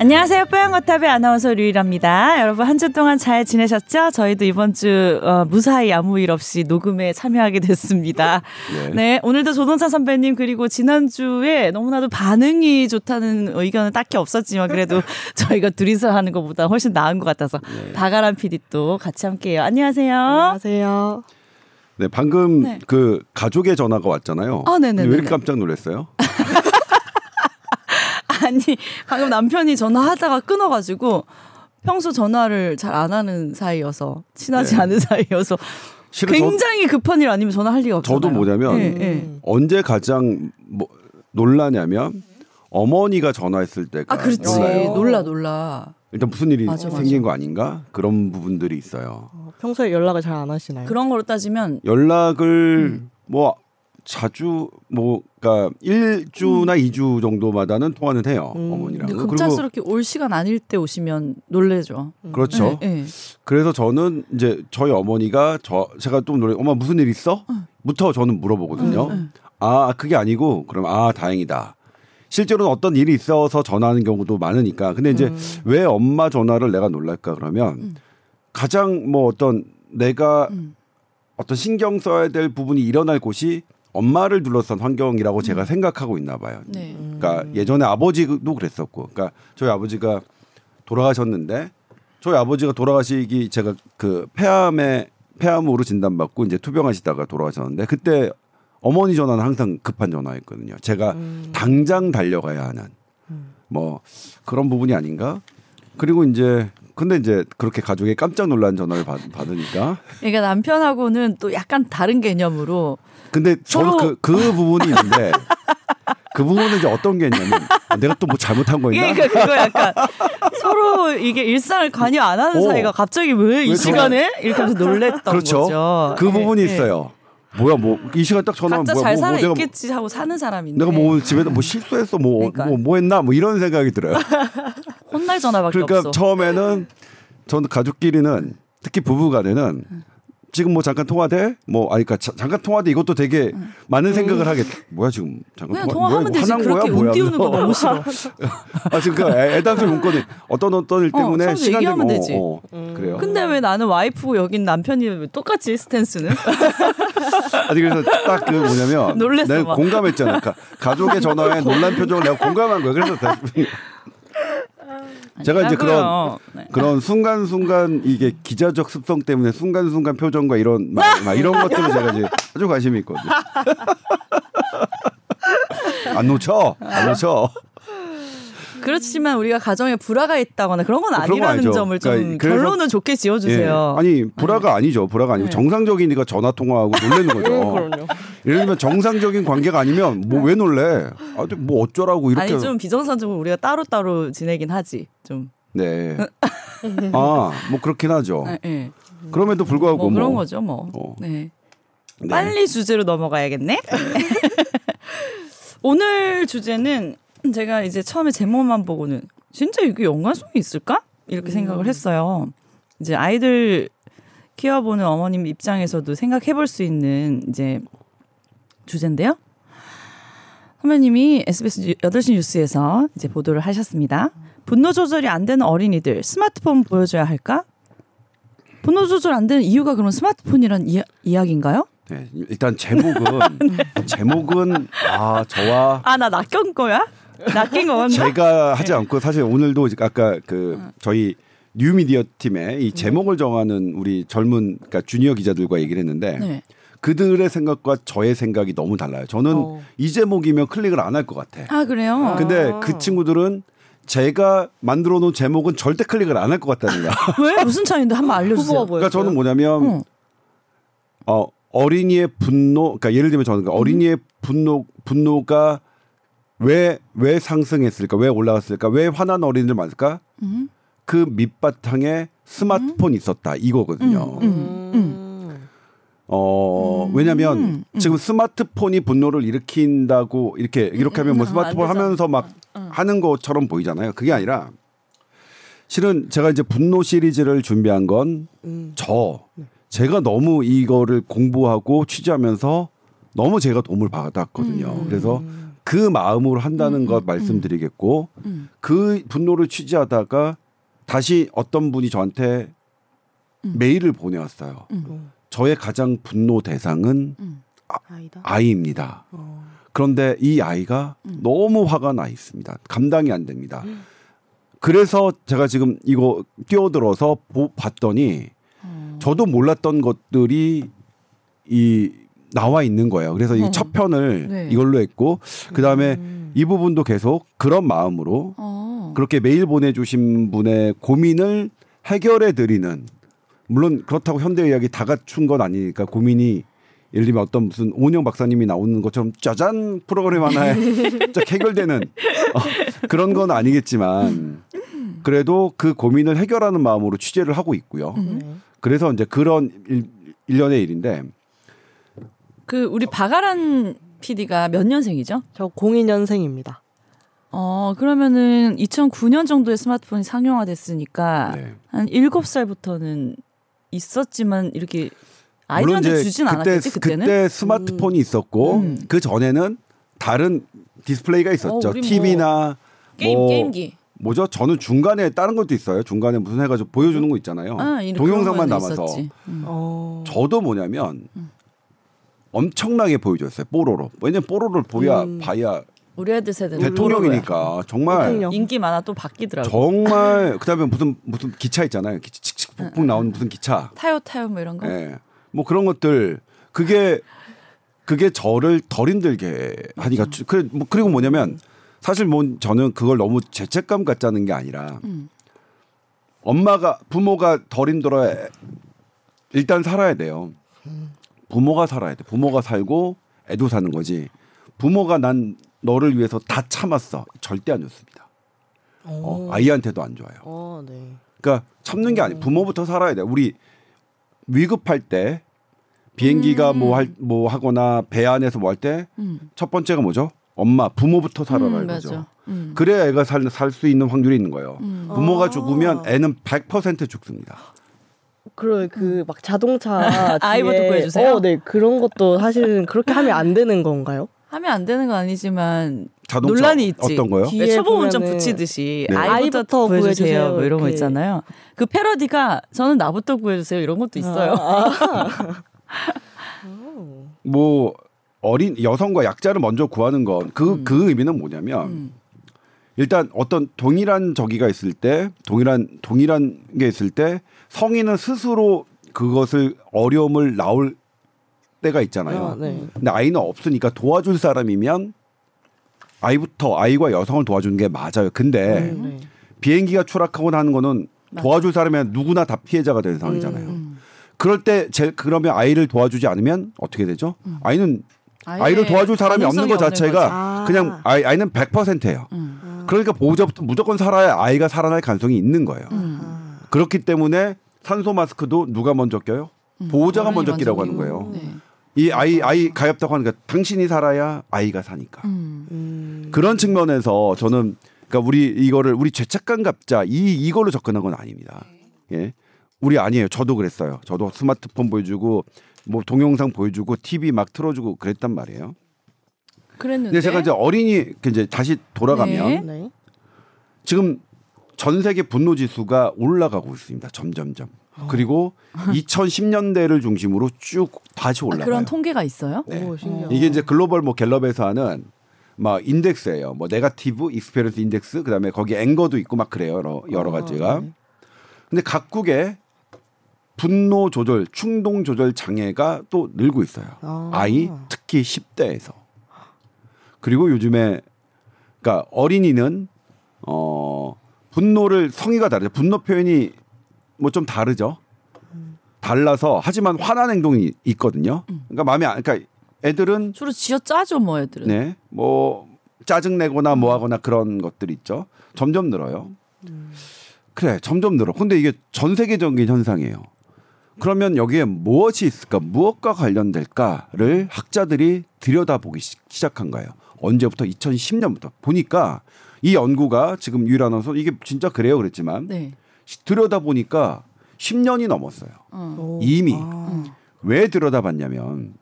안녕하세요. 뽀얀거탑의 아나운서 류이라입니다. 여러분 한 주 동안 잘 지내셨죠? 저희도 이번 주 무사히 아무 일 없이 녹음에 참여하게 됐습니다. 네, 오늘도 조동찬 선배님 그리고 지난주에 너무나도 반응이 좋다는 의견은 딱히 없었지만 그래도 저희가 둘이서 하는 것보다 훨씬 나은 것 같아서 네. 박아란 PD 또 같이 함께해요. 안녕하세요. 안녕하세요. 네, 방금 네. 그 가족의 전화가 왔잖아요. 아, 네네. 왜 이렇게 깜짝 놀랐어요? 아니 방금 남편이 전화하다가 끊어가지고 평소 전화를 잘 안 하는 사이여서 친하지 네. 않은 사이여서 굉장히 급한 일 아니면 전화할 리가 없잖아요. 저도 뭐냐면 언제 가장 놀라냐면 어머니가 전화했을 때가 아 그렇지 놀라요. 놀라 일단 무슨 일이 생긴 거 아닌가 그런 부분들이 있어요. 평소에 연락을 잘 안 하시나요? 그런 걸로 따지면 연락을 자주 그러니까 1주나 2주 정도마다는 통화는 해요. 어머니랑. 근데 급작스럽게 올 시간 아닐 때 오시면 놀래죠. 그렇죠. 네, 네. 그래서 저는 이제 저희 어머니가 제가 좀 놀래 엄마 무슨 일 있어? 부터 저는 물어보거든요. 아 그게 아니고 그럼 아 다행이다. 실제로는 어떤 일이 있어서 전화하는 경우도 많으니까. 근데 이제 왜 엄마 전화를 내가 놀랄까 그러면 가장 어떤 내가 어떤 신경 써야 될 부분이 일어날 곳이 엄마를 둘러싼 환경이라고 제가 생각하고 있나 봐요. 네. 그러니까 예전에 아버지도 그랬었고, 그러니까 저희 아버지가 돌아가셨는데 저희 아버지가 돌아가시기 제가 그 폐암으로 진단받고 이제 투병하시다가 돌아가셨는데 그때 어머니 전화는 항상 급한 전화였거든요. 제가 당장 달려가야 하는 그런 부분이 아닌가? 그리고 이제. 근데 이제 그렇게 가족이 깜짝 놀란 전화를 받으니까. 그러니까 남편하고는 또 약간 다른 개념으로. 근데 저는 그 부분이 있는데 그 부분은 이제 어떤 개념이냐면 내가 또 뭐 잘못한 거 있나? 그러니까 그거 약간 서로 이게 일상을 관여 안 하는 사이가 갑자기 왜 이 시간에 이렇게 해서 놀랬던 그렇죠? 거죠. 그 부분이 있어요. 뭐야 이 시간 딱 전화하면 각자 잘 살아있겠지 하고 사는 사람인데 내가 집에서 실수했어 그러니까. 했나 이런 생각이 들어요. 혼날 전화밖에 그러니까 없어. 처음에는 저는 가족끼리는 특히 부부간에는 지금 잠깐 통화돼? 잠깐 통화돼 이것도 되게 많은 생각을 하게 뭐야 지금 잠깐 통화하면 되지 그렇게 운 띄우는 거 너무 싫어. 아 지금 그러니까 애당초 문건이 어떤 일 때문에 시간 되면 되지. 그래요. 근데 왜 나는 와이프고 여긴 남편이 똑같지 스탠스는? 아니 그래서 딱 그 뭐냐면 놀랬어, 내가 공감했잖아. 그러니까 가족의 전화에 놀란 표정을 내가 공감한 거야. 그래서 제가 이제 그런 순간순간 이게 기자적 습성 때문에 순간순간 표정과 이런 막 이런 것들을 제가 이제 아주 관심이 있거든요. 안 놓쳐. 그렇지만 우리가 가정에 불화가 있다거나 그런 건 아니라는 그런 점을 좀 그러니까 결론을 좋게 지어주세요. 예. 아니 불화가 아니고 정상적인이가 전화 통화하고 놀래는 거죠. 예를 들면 정상적인 관계가 아니면 왜 놀래? 어쩌라고 이렇게. 아니 좀 비정상적으로 우리가 따로따로 지내긴 하지 좀. 네. 그렇긴 하죠. 네. 그럼에도 불구하고 그런 거죠 네. 네. 빨리 주제로 넘어가야겠네. 오늘 주제는. 제가 이제 처음에 제목만 보고는 진짜 이게 연관성이 있을까? 이렇게 생각을 했어요. 이제 아이들 키워보는 어머님 입장에서도 생각해볼 수 있는 이제 주제인데요. 선배님이 SBS 8시 뉴스에서 이제 보도를 하셨습니다. 분노 조절이 안 되는 어린이들 스마트폰 보여줘야 할까? 분노 조절 안 되는 이유가 그럼 스마트폰이란 이야기인가요? 네, 일단 제목은 저와 나 낚인 거야? 낚인 건가? 제가 하지 않고 사실 오늘도 아까 그 저희 뉴미디어 팀의 이 제목을 정하는 우리 젊은 그러니까 주니어 기자들과 얘기를 했는데 그들의 생각과 저의 생각이 너무 달라요. 저는 이 제목이면 클릭을 안 할 것 같아. 아 그래요? 근데 그 친구들은 제가 만들어 놓은 제목은 절대 클릭을 안 할 것 같다는 거야. 왜? 무슨 차이인데 한번 알려주세요. 그러니까 저는 뭐냐면 어린이의 분노, 그러니까 예를 들면 저는 어린이의 분노가 왜 상승했을까, 왜 올라갔을까, 왜 화난 어린이들 많을까? 그 밑바탕에 스마트폰이 있었다 이거거든요. 왜냐하면 지금 스마트폰이 분노를 일으킨다고 이렇게 하면 스마트폰 하면서 막 하는 것처럼 보이잖아요. 그게 아니라 실은 제가 이제 분노 시리즈를 준비한 건 제가 너무 이거를 공부하고 취재하면서 너무 제가 도움을 받았거든요. 그래서 그 마음으로 한다는 것 말씀드리겠고 그 분노를 취재하다가 다시 어떤 분이 저한테 메일을 보내왔어요. 저의 가장 분노 대상은 아이입니다. 그런데 이 아이가 너무 화가 나 있습니다. 감당이 안 됩니다. 그래서 제가 지금 이거 뛰어들어서 봤더니 저도 몰랐던 것들이 이 나와 있는 거예요. 그래서 이 첫 편을 네. 이걸로 했고 그다음에 이 부분도 계속 그런 마음으로 그렇게 메일 보내주신 분의 고민을 해결해드리는 물론 그렇다고 현대의학이 다 갖춘 건 아니니까 고민이 예를 들면 어떤 무슨 오은영 박사님이 나오는 것처럼 짜잔 프로그램 하나에 해결되는 그런 건 아니겠지만 그래도 그 고민을 해결하는 마음으로 취재를 하고 있고요. 그래서 이제 그런 일련의 일인데 그 우리 박아란 PD가 몇 년생이죠? 저 02년생입니다. 그러면은 2009년 정도에 스마트폰이 상용화됐으니까 네. 한 7살부터는 있었지만 이렇게 아이들한테 주진 않았겠지 그때는? 그때 스마트폰이 있었고 그 전에는 다른 디스플레이가 있었죠. TV나 게임기. 뭐죠? 저는 중간에 다른 것도 있어요. 중간에 무슨 해가지고 보여주는 거 있잖아요. 동영상만 남아서. 저도 뭐냐면 엄청나게 보여줬어요. 뽀로로. 왜냐면 뽀로로를 봐야 우리 애들 세대는 대통령이니까 정말 대통령. 인기 많아 또 바뀌더라고. 정말 그다음에 무슨 기차 있잖아요. 칙칙 폭폭 나오는 무슨 기차. 타요 뭐 이런 거. 네. 뭐 그런 것들 그게 저를 덜 힘들게 하니까 그리고 뭐냐면 사실 뭐 저는 그걸 너무 죄책감 갖자는 게 아니라 부모가 덜 힘들어야 일단 살아야 돼요. 부모가 살아야 돼. 부모가 살고 애도 사는 거지. 부모가 난 너를 위해서 다 참았어. 절대 안 좋습니다. 아이한테도 안 좋아요. 네. 그러니까 참는 게 아니에요. 부모부터 살아야 돼. 우리 위급할 때 비행기가 하거나 배 안에서 뭐 할 때 첫 번째가 뭐죠? 엄마, 부모부터 살아라 이거죠. 그래야 애가 살 수 있는 확률이 있는 거예요. 부모가 죽으면 애는 100% 죽습니다. 그럼 막 자동차 아이부터 보여주세요. 네 그런 것도 사실은 그렇게 하면 안 되는 건가요? 하면 안 되는 건 아니지만 논란이 있지. 어떤 거요? 초보 운전 붙이듯이 네. 아이부터 구해주세요. 뭐 이런 거 있잖아요. 그 패러디가 저는 나부터 구해주세요. 이런 것도 있어요. 뭐 어린 여성과 약자를 먼저 구하는 건 그 의미는 뭐냐면 일단 어떤 동일한 게 있을 때 성인은 스스로 그것을 어려움을 나올 때가 있잖아요. 네. 근데 아이는 없으니까 도와줄 사람이면 아이와 여성을 도와주는 게 맞아요. 근데 비행기가 추락하고 나는 거는 도와줄 사람이 누구나 다 피해자가 되는 상황이잖아요. 그럴 때 그러면 아이를 도와주지 않으면 어떻게 되죠? 아이를 도와줄 사람이 없는 것 자체가 그냥 아이는 100%예요. 그러니까 보호자부터 무조건 살아야 아이가 살아날 가능성이 있는 거예요. 그렇기 때문에 산소 마스크도 누가 먼저 껴요? 보호자가 먼저 끼라고 하는 거예요. 네. 이 아이 가엾다고 하니까 당신이 살아야 아이가 사니까. 그런 측면에서 저는 그러니까 우리 죄책감 갚자 이걸로 접근한 건 아닙니다. 예, 우리 아니에요. 저도 그랬어요. 저도 스마트폰 보여주고 뭐 동영상 보여주고 TV 막 틀어주고 그랬단 말이에요. 그랬는데 근데 제가 이제 이제 다시 돌아가면 네. 지금 전 세계 분노 지수가 올라가고 있습니다. 점점점. 그리고 2010년대를 중심으로 쭉 다시 올라가요. 그런 통계가 있어요? 네. 오, 신기하다. 이게 이제 글로벌 뭐 갤럽에서 하는 막 인덱스예요. 뭐 네거티브 익스페리언스 인덱스 그다음에 거기 앵거도 있고 막 그래요. 여러 가지가. 네. 근데 각국의 분노 조절, 충동 조절 장애가 또 늘고 있어요. 아이 특히 10대에서. 그리고 요즘에 그러니까 어린이는 분노를 성의가 다르죠. 분노 표현이 뭐 좀 다르죠. 달라서 하지만 화난 행동이 있거든요. 그러니까 그러니까 애들은 주로 지어짜죠, 뭐 애들은. 네, 뭐 짜증 내거나 뭐하거나 그런 것들이 있죠. 점점 늘어요. 그래, 점점 늘어. 근데 이게 전 세계적인 현상이에요. 그러면 여기에 무엇이 있을까, 무엇과 관련될까를 학자들이 들여다보기 시작한 거예요. 언제부터? 2010년부터 보니까 이 연구가 지금 류이라 이게 진짜 그래요, 그랬지만. 네. 들여다보니까 10년이 넘었어요. 이미. 왜 들여다봤냐면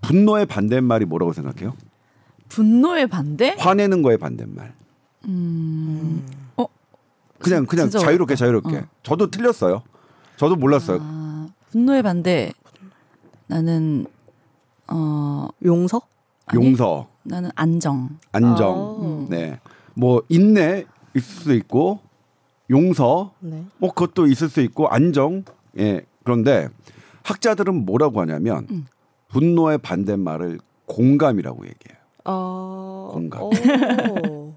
분노의 반대말이 뭐라고 생각해요? 분노의 반대? 화내는 거에 반대말. 어? 그냥 자유롭게. 저도 틀렸어요. 저도 몰랐어요. 아, 분노의 반대. 나는 용서? 아니, 용서. 나는 안정. 네. 뭐 인내 있을 수 있고 용서. 네. 뭐 그것도 있을 수 있고 안정. 예. 그런데 학자들은 뭐라고 하냐면 분노의 반대말을 공감이라고 얘기해요. 공감. 오.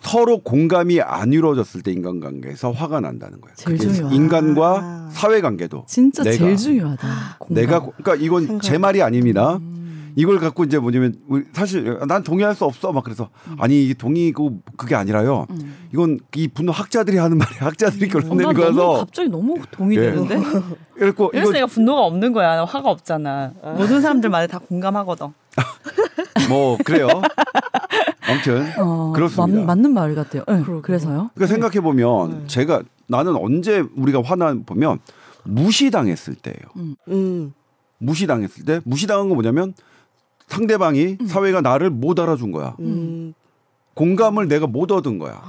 서로 공감이 안 이루어졌을 때 인간관계에서 화가 난다는 거예요. 제일 중요하다. 인간과 사회관계도 진짜 내가, 제일 중요하다. 공감. 내가 그러니까 이건 생각. 제 말이 아닙니다. 이걸 갖고 이제 뭐냐면 사실 난 동의할 수 없어 막 그래서 아니 이게 동의고 그게 아니라요. 이건 이 분노 학자들이 하는 말이야. 학자들이 결론내는 거라서 갑자기 너무 동의되는데. 네. 그래서 내가 분노가 없는 거야. 나 화가 없잖아. 모든 사람들 말에 다 공감하거든. 뭐 그래요. 아무튼 그렇습니다. 맞는 말 같아요. 네, 그래서요. 그러니까 생각해 보면 제가 나는 언제 우리가 화난 보면 무시당했을 때예요. 무시당했을 때 무시당한 거 뭐냐면. 상대방이 사회가 나를 못 알아준 거야. 공감을 내가 못 얻은 거야.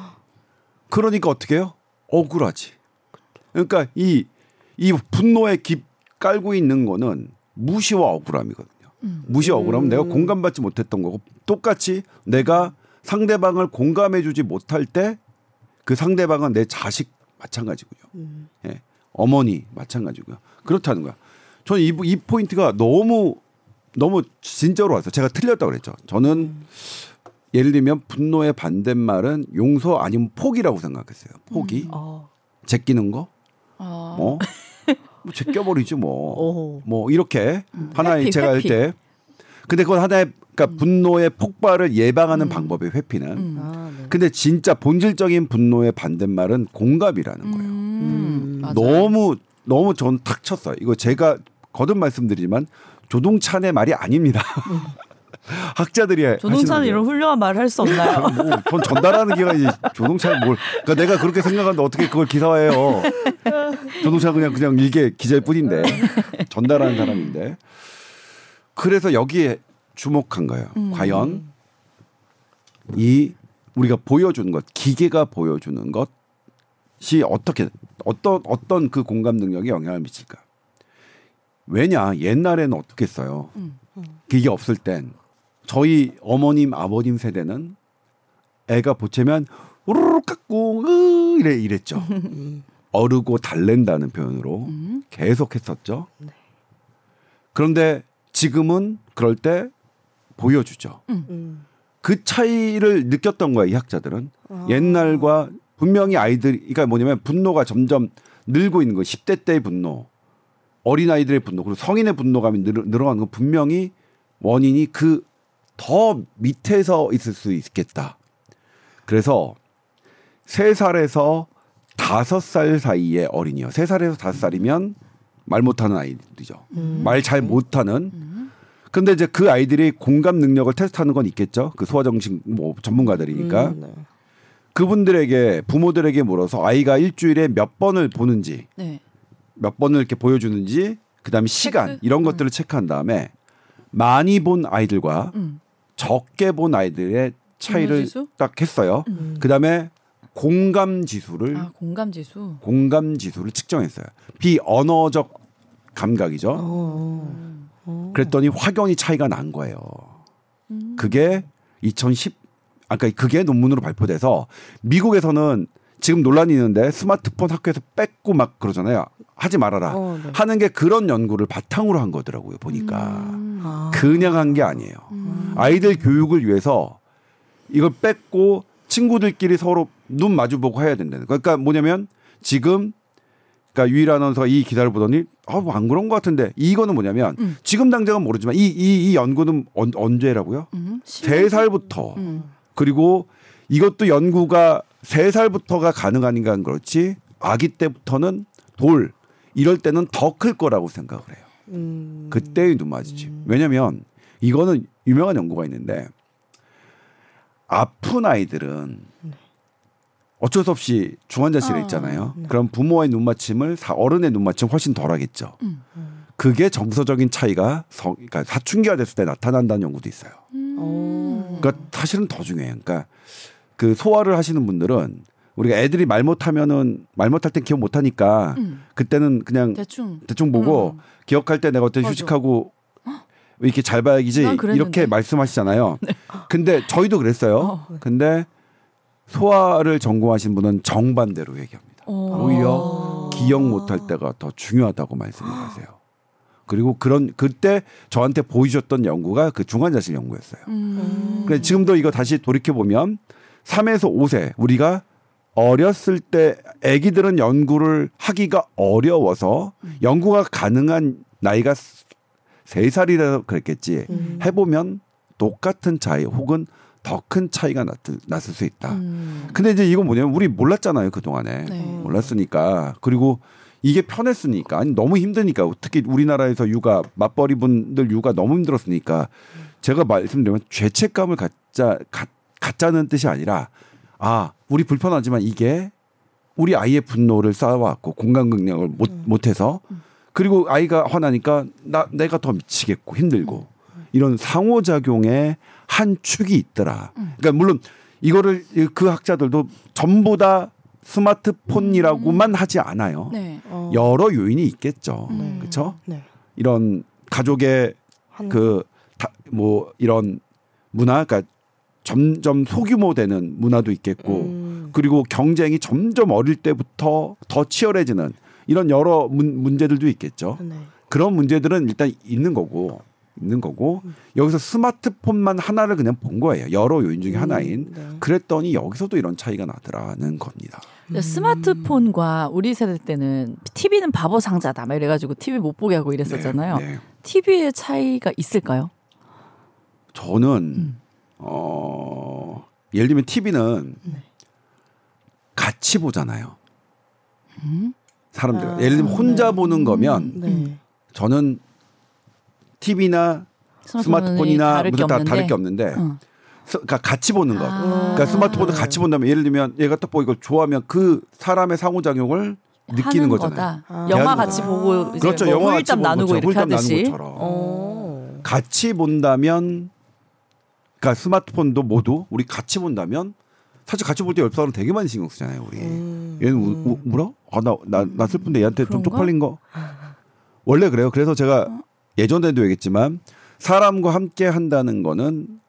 그러니까 어떻게 해요? 억울하지. 그러니까 이 분노에 깔고 있는 거는 무시와 억울함이거든요. 무시와 억울함은 내가 공감받지 못했던 거고 똑같이 내가 상대방을 공감해 주지 못할 때 그 상대방은 내 자식 마찬가지고요. 예, 어머니 마찬가지고요. 그렇다는 거야. 저는 이 포인트가 너무 진짜로 왔어요. 제가 틀렸다고 그랬죠. 저는 예를 들면 분노의 반대말은 용서 아니면 포기라고 생각했어요. 포기, 제끼는 거, 뭐 제껴버리지 뭐 이렇게 하나의 제가 할 때. 근데 그건 하나의 그러니까 분노의 폭발을 예방하는 방법의 회피는. 아, 네. 근데 진짜 본질적인 분노의 반대말은 공감이라는 거예요. 너무 전 탁 쳤어요. 이거 제가 거듭 말씀드리지만. 조동찬의 말이 아닙니다. 학자들이 조동찬이 이런 훌륭한 말을 할 수 없나요? 뭐, 전달하는 기관이 조동찬이 뭘? 그러니까 내가 그렇게 생각하는데 어떻게 그걸 기사화해요? 조동찬 그냥 이게 기자일 뿐인데 전달하는 사람인데. 그래서 여기에 주목한 거예요. 과연 이 우리가 보여주는 것, 기계가 보여주는 것이 어떻게 어떤 그 공감 능력에 영향을 미칠까? 왜냐 옛날에는 어떻게 했어요. 그게 없을 땐 저희 어머님 아버님 세대는 애가 보채면 우르르 깎고 이랬죠. 어르고 달랜다는 표현으로 계속 했었죠. 네. 그런데 지금은 그럴 때 보여주죠. 그 차이를 느꼈던 거예요. 이 학자들은. 옛날과 분명히 아이들이 그러니까 뭐냐면 분노가 점점 늘고 있는 거예요. 10대 때의 분노. 어린아이들의 분노 그리고 성인의 분노감이 늘어나는 건 분명히 원인이 그 더 밑에서 있을 수 있겠다. 그래서 3살에서 5살 사이의 어린이요. 3살에서 5살이면 말 못하는 아이들이죠. 말 잘 못하는. 근데 이제 그 아이들이 공감 능력을 테스트하는 건 있겠죠. 그 소아정신 뭐 전문가들이니까. 네. 그분들에게 부모들에게 물어서 아이가 일주일에 몇 번을 보는지. 네. 몇 번을 이렇게 보여주는지 그다음에 시간 이런 것들을 체크한 다음에 많이 본 아이들과 적게 본 아이들의 차이를 딱 했어요. 그다음에 공감 지수를 측정했어요. 비언어적 감각이죠. 그랬더니 확연히 차이가 난 거예요. 그게 2010 아까 그게 논문으로 발표돼서 미국에서는 지금 논란이 있는데 스마트폰 학교에서 뺏고 막 그러잖아요. 하지 말아라. 네. 하는 게 그런 연구를 바탕으로 한 거더라고요. 보니까. 그냥 한 게 아니에요. 아이들 교육을 위해서 이걸 뺏고 친구들끼리 서로 눈 마주보고 해야 된다는 거예요. 그러니까 뭐냐면 지금 그러니까 유이라 아나운서가 이 기사를 보더니 뭐 안 그런 것 같은데 이거는 뭐냐면 지금 당장은 모르지만 이 연구는 언제라고요? 3살부터. 그리고 이것도 연구가 3살부터가 가능하니까 그렇지 아기 때부터는 돌 이럴 때는 더 클 거라고 생각을 해요. 그때의 눈맞이지. 왜냐하면 이거는 유명한 연구가 있는데 아픈 아이들은 어쩔 수 없이 중환자실에 있잖아요. 그럼 부모의 눈맞춤을 어른의 눈맞춤 훨씬 덜하겠죠. 그게 정서적인 차이가 그러니까 사춘기가 됐을 때 나타난다는 연구도 있어요. 그러니까 사실은 더 중요해요. 그러니까 그 소화를 하시는 분들은 우리가 애들이 말 못하면은 말 못할 땐 기억 못하니까 그때는 그냥 대충 보고 기억할 때 내가 어떻게 휴식하고 이렇게 잘 봐야지 이렇게 말씀하시잖아요. 네. 근데 저희도 그랬어요. 근데 소화를 전공하신 분은 정반대로 얘기합니다. 오히려 기억 못할 때가 더 중요하다고 말씀하세요. 그리고 그때 저한테 보여주셨던 연구가 그 중환자실 연구였어요. 그래서 지금도 이거 다시 돌이켜보면 3에서 5세 우리가 어렸을 때 아기들은 연구를 하기가 어려워서 연구가 가능한 나이가 3살이라서 그랬겠지 해보면 똑같은 차이 혹은 더 큰 차이가 났을 수 있다. 근데 이제 이건 뭐냐면 우리 몰랐잖아요. 그동안에. 네. 몰랐으니까. 그리고 이게 편했으니까. 아니 너무 힘드니까. 특히 우리나라에서 육아 맞벌이 분들 육아 너무 힘들었으니까 제가 말씀드리면 죄책감을 갖자는 뜻이 아니라 아 우리 불편하지만 이게 우리 아이의 분노를 쌓아왔고 공감 능력을 못해서 그리고 아이가 화나니까 내가 더 미치겠고 힘들고 이런 상호작용의 한 축이 있더라. 그러니까 물론 이거를 그 학자들도 전부 다 스마트폰이라고만 하지 않아요. 네. 여러 요인이 있겠죠. 그렇죠? 네. 이런 가족의 그 뭐 이런 문화, 그러니까 점점 소규모되는 문화도 있겠고, 그리고 경쟁이 점점 어릴 때부터 더 치열해지는 이런 여러 문제들도 있겠죠. 네. 그런 문제들은 일단 있는 거고 여기서 스마트폰만 하나를 그냥 본 거예요. 여러 요인 중에 하나인. 네. 그랬더니 여기서도 이런 차이가 나더라는 겁니다. 스마트폰과 우리 세대 때는 TV는 바보 상자다 막 이래가지고 TV 못 보게 하고 이랬었잖아요. 네, 네. TV의 차이가 있을까요? 저는 예를 들면 TV는 네. 같이 보잖아요. 사람들. 예를 들면 혼자 네. 보는 거면 네. 저는 TV나 스마트폰이나 무슨 다 다를 게 없는데 그러니까 같이 보는 것. 그러니까 스마트폰을 같이 본다면 예를 들면 얘가 딱 보고 좋아하면 그 사람의 상호작용을 느끼는 거잖아요. 영화 같이 보고 이제 그렇죠. 뭐 영화 같이 나누고 것처럼, 이렇게 하듯이. 것처럼. 같이 본다면 그러니까 스마트폰도 모두 우리 같이 본다면 사실 같이 볼 때 옆 사람 되게 많이 신경 쓰잖아요. 우리 얘는 울어? 아, 나 슬픈데 얘한테 좀 쪽팔린 거. 원래 그래요. 그래서 제가 예전에도 얘기했지만 사람과 함께 한다는 거는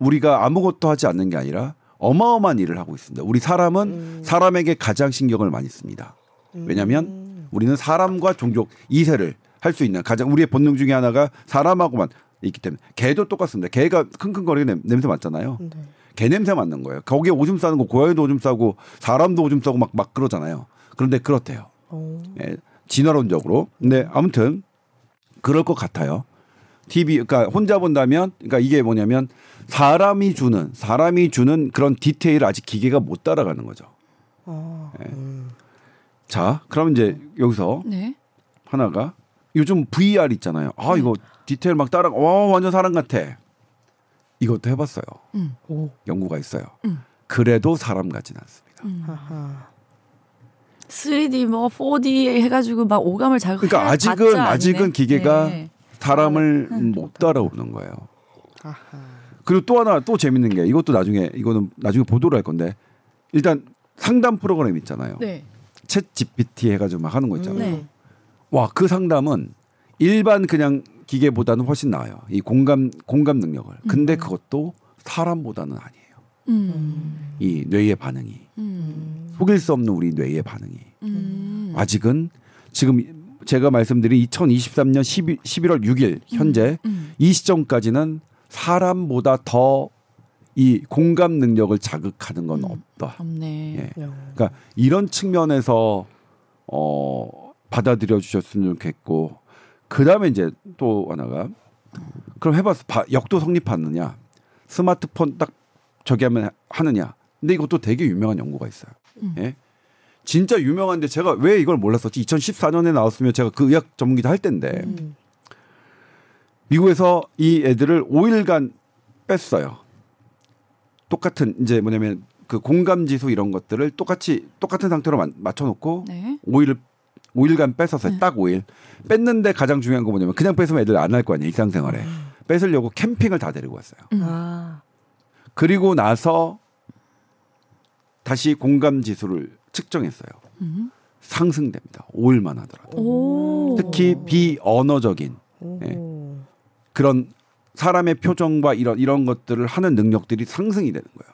우리가 아무것도 하지 않는 게 아니라 어마어마한 일을 하고 있습니다. 우리 사람은 사람에게 가장 신경을 많이 씁니다. 왜냐하면 우리는 사람과 종족 이세를 할 수 있는 가장 우리의 본능 중에 하나가 사람하고만 있기 때문에 개도 똑같습니다. 개가 킁킁거리게 냄새 맡잖아요. 네. 개 냄새 맡는 거예요. 거기에 오줌 싸는 거 고양이도 오줌 싸고 사람도 오줌 싸고 막 그러잖아요. 그런데 그렇대요. 예, 진화론적으로. 근데 아무튼 그럴 것 같아요. TV 그러니까 혼자 본다면 그러니까 이게 뭐냐면 사람이 주는 그런 디테일을 아직 기계가 못 따라가는 거죠. 네. 자, 그럼 이제 여기서 네. 하나가 요즘 VR 있잖아요. 아 이거 디테일 막 따라가. 와 완전 사람 같아. 이것도 해봤어요. 연구가 있어요. 그래도 사람 같지는 않습니다. 아하. 3D 뭐 4D 해가지고 막 오감을 자극하는 그러니까 아직은 기계가 네. 사람을 못 따라오는 거예요. 아하. 그리고 또 하나 또 재밌는 게 이것도 이거는 나중에 보도를 할 건데 일단 상담 프로그램 있잖아요. 네. 챗 GPT 해가지고 막 하는 거 있잖아요. 네. 와, 그 상담은 일반 그냥 기계보다는 훨씬 나아요. 이 공감 능력을. 근데 그것도 사람보다는 아니에요. 이 뇌의 반응이 속일 수 없는 우리 뇌의 반응이 아직은 지금 제가 말씀드린 2023년 11월 6일 현재 이 시점까지는 사람보다 더 이 공감 능력을 자극하는 건 없다. 없네. 예. 그러니까 이런 측면에서 받아들여 주셨으면 좋겠고 그 다음에 이제 또 하나가 그럼 해봐서 역도 성립하느냐 스마트폰 딱 저기 하면 하느냐. 근데 이것도 되게 유명한 연구가 있어요. 예? 진짜 유명한데 제가 왜 이걸 몰랐었지? 2014년에 나왔으면 제가 그 의학 전문기자 할 텐데 미국에서 이 애들을 5일간 뺐어요. 똑같은 이제 뭐냐면 그 공감지수 이런 것들을 똑같은 상태로 맞춰놓고 네. 5일을 5일간 뺏었어요. 딱 5일. 뺐는데 가장 중요한 거 뭐냐면 그냥 뺏으면 애들 안 할 거 아니에요. 일상생활에. 뺏으려고 캠핑을 다 데리고 왔어요. 그리고 나서 다시 공감 지수를 측정했어요. 상승됩니다. 5일만 하더라도. 특히 비언어적인 예. 그런 사람의 표정과 이런 것들을 하는 능력들이 상승이 되는 거예요.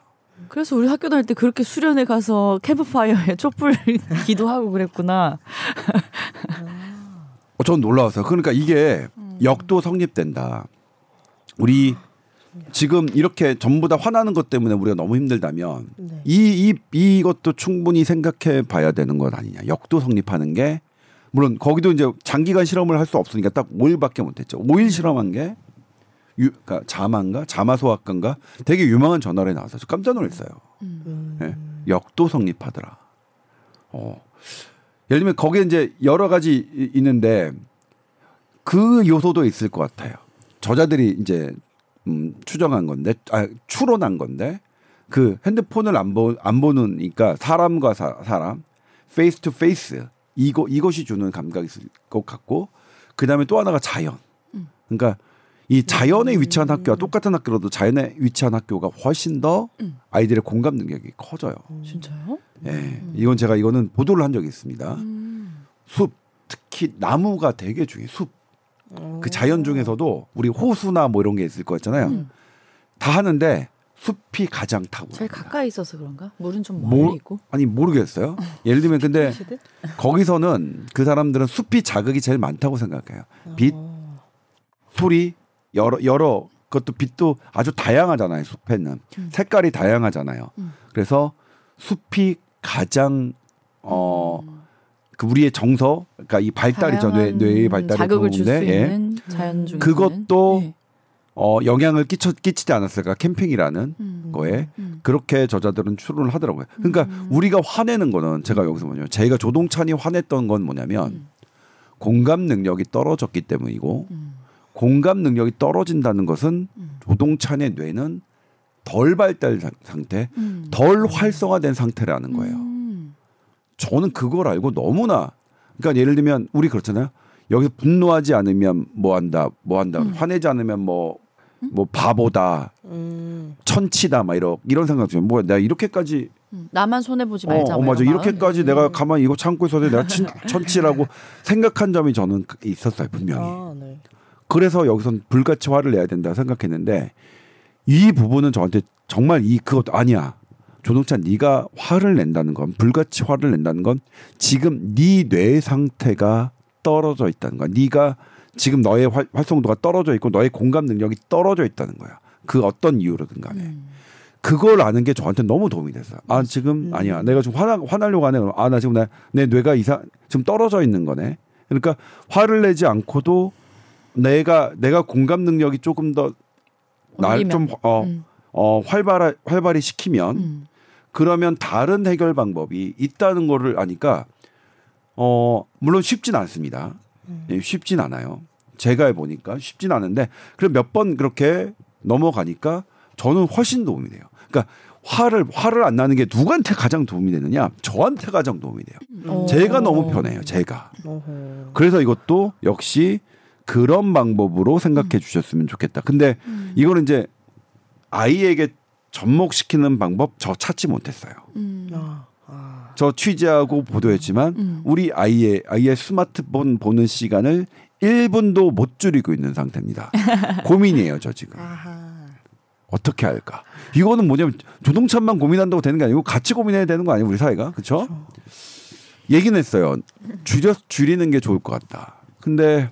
그래서 우리 학교 다닐 때 그렇게 수련회 가서 캠프파이어에 촛불 기도하고 그랬구나. 전 놀라웠어요. 그러니까 이게 역도 성립된다. 우리 지금 이렇게 전부 다 화나는 것 때문에 우리가 너무 힘들다면 네. 이것도 충분히 생각해 봐야 되는 것 아니냐. 역도 성립하는 게 물론 거기도 이제 장기간 실험을 할 수 없으니까 딱 5일밖에 못했죠. 5일 실험한 게 그러니까 자마인가 자마소아과인가 되게 유명한 저널에 나와서 깜짝 놀랐어요. 네. 역도 성립하더라. 예를 들면 거기에 이제 여러 가지 있는데 그 요소도 있을 것 같아요. 저자들이 이제 추정한 건데, 추론한 건데, 그 핸드폰을 안 보니까 사람과 사람, 페이스 투 페이스 이것이 주는 감각이 있을 것 같고, 그 다음에 또 하나가 자연. 그러니까 이 자연에 위치한 학교와 똑같은 학교라도 자연에 위치한 학교가 훨씬 더 아이들의 공감 능력이 커져요. 진짜요? 네, 이건 제가 이거는 보도를 한 적이 있습니다. 숲, 특히 나무가 되게 중요해요. 숲. 그 자연 중에서도 우리 호수나 뭐 이런 게 있을 거 있잖아요. 다 하는데 숲이 가장 탁월합니다. 제일 가까이 있어서 그런가? 물은 좀 멀리 있고? 아니 모르겠어요. 예를 들면 근데 거기서는 그 사람들은 숲이 자극이 제일 많다고 생각해요. 빛, 소리, 여러 그것도 빛도 아주 다양하잖아요. 숲에는. 색깔이 다양하잖아요. 그래서 숲이 가장 그 우리의 정서, 그러니까 이 발달이죠. 뇌의 발달이 자극을 줄 수 있는 자연 중에 그것도 네. 영향을 끼치지 않았을까 캠핑이라는 거에 그렇게 저자들은 추론을 하더라고요. 그러니까 우리가 화내는 거는 제가 여기서 뭐냐면 제가 조동찬이 화냈던 건 뭐냐면 공감 능력이 떨어졌기 때문이고 공감 능력이 떨어진다는 것은 조동찬의 뇌는 덜 발달 상태, 덜 활성화된 상태라는 거예요. 저는 그걸 알고 너무나 그러니까 예를 들면 우리 그렇잖아요. 여기서 분노하지 않으면 뭐 한다 화내지 않으면 뭐 바보다 천치다 막 이런 생각 들어요. 뭐 내가 이렇게까지 나만 손해 보지 말자. 맞아 이렇게까지 내가 가만히 이거 참고 있어도 내가 천치라고 생각한 점이 저는 있었어요 분명히. 네. 그래서 여기선 불같이 화를 내야 된다고 생각했는데 이 부분은 저한테 정말 그것도 아니야. 조동찬 네가 화를 낸다는 건 불같이 화를 낸다는 건 지금 네 뇌 상태가 떨어져 있다는 거야. 네가 지금 너의 활성도가 떨어져 있고 너의 공감 능력이 떨어져 있다는 거야. 그 어떤 이유로든 간에. 그걸 아는 게 저한테 너무 도움이 됐어요. 아 지금 아니야. 내가 지금 화나려고 하네. 아 나 지금 내 뇌가 지금 떨어져 있는 거네. 그러니까 화를 내지 않고도 내가 공감 능력이 조금 더 날 좀 활발히 시키면 그러면 다른 해결 방법이 있다는 거를 아니까 물론 쉽진 않습니다. 예, 쉽진 않아요. 제가 해보니까 쉽진 않은데 그럼 몇 번 그렇게 넘어가니까 저는 훨씬 도움이 돼요. 그러니까 화를 안 나는 게 누구한테 가장 도움이 되느냐? 저한테 가장 도움이 돼요. 제가 너무 편해요. 제가. 그래서 이것도 역시 그런 방법으로 생각해 주셨으면 좋겠다. 근데 이거는 이제 아이에게 접목시키는 방법 저 찾지 못했어요. 저 취재하고 보도했지만 우리 아이의 스마트폰 보는 시간을 1분도 못 줄이고 있는 상태입니다. 고민이에요 저 지금. 아하. 어떻게 할까. 이거는 뭐냐면 조동찬만 고민한다고 되는 게 아니고 같이 고민해야 되는 거 아니에요 우리 사회가. 그렇죠? 얘기는 했어요. 줄이는 게 좋을 것 같다. 근데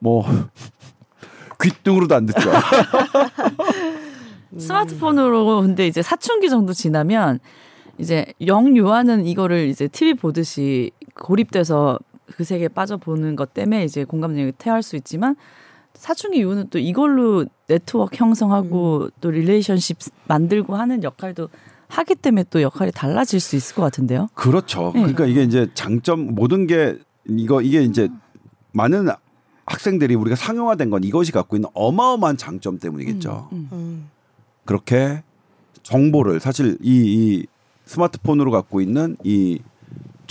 뭐 귀뚱으로도 안 듣죠. 스마트폰으로 근데 이제 사춘기 정도 지나면 이제 영유아는 이거를 이제 TV 보듯이 고립돼서 그 세계에 빠져보는 것 때문에 이제 공감 능력이 퇴할 수 있지만 사춘기 이후는 또 이걸로 네트워크 형성하고 또 릴레이션십 만들고 하는 역할도 하기 때문에 또 역할이 달라질 수 있을 것 같은데요. 그렇죠. 네. 그러니까 이게 이제 장점 모든 게 이게 이제 많은 학생들이 우리가 상용화된 건 이것이 갖고 있는 어마어마한 장점 때문이겠죠. 그렇게 정보를 사실 이 스마트폰으로 갖고 있는 이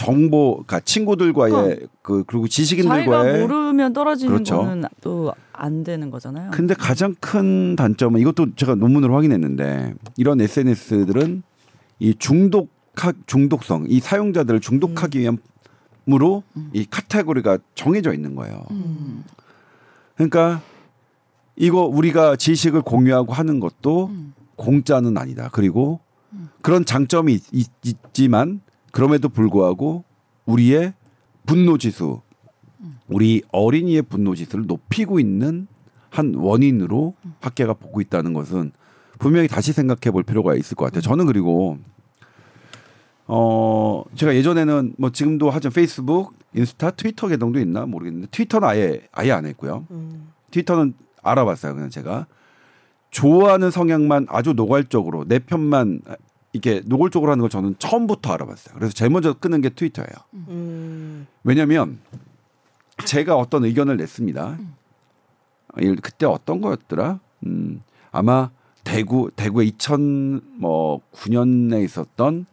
정보, 그러니까 친구들과의 그러니까 그리고 지식인들과의 자기가 모르면 떨어지는 그렇죠. 거는 또 안 되는 거잖아요. 근데 가장 큰 단점은 이것도 제가 논문으로 확인했는데 이런 SNS들은 이 중독성, 이 사용자들을 중독하기 위함으로 이 카테고리가 정해져 있는 거예요. 그러니까 이거 우리가 지식을 공유하고 하는 것도 공짜는 아니다. 그리고 그런 장점이 있지만 그럼에도 불구하고 우리의 분노지수, 우리 어린이의 분노지수를 높이고 있는 한 원인으로 학계가 보고 있다는 것은 분명히 다시 생각해 볼 필요가 있을 것 같아요. 저는 그리고 제가 예전에는 뭐 지금도 하죠. 페이스북, 인스타, 트위터 계정도 있나 모르겠는데 트위터는 아예 안 했고요. 트위터는 알아봤어요. 그냥 제가 좋아하는 성향만 아주 노골적으로 내 편만 이렇게 노골적으로 하는 걸 저는 처음부터 알아봤어요. 그래서 제일 먼저 끄는 게 트위터예요. 왜냐하면 제가 어떤 의견을 냈습니다. 그때 어떤 거였더라? 아마 대구에 2009년에 있었던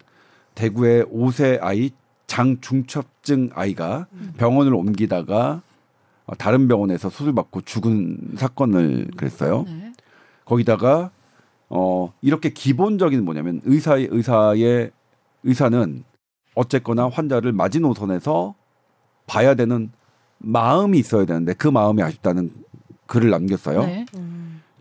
대구의 5세 아이 장중첩증 아이가 병원을 옮기다가 다른 병원에서 수술받고 죽은 사건을 그랬어요. 네. 거기다가 이렇게 기본적인 뭐냐면 의사는 어쨌거나 환자를 마지노선에서 봐야 되는 마음이 있어야 되는데 그 마음이 아쉽다는 글을 남겼어요. 네.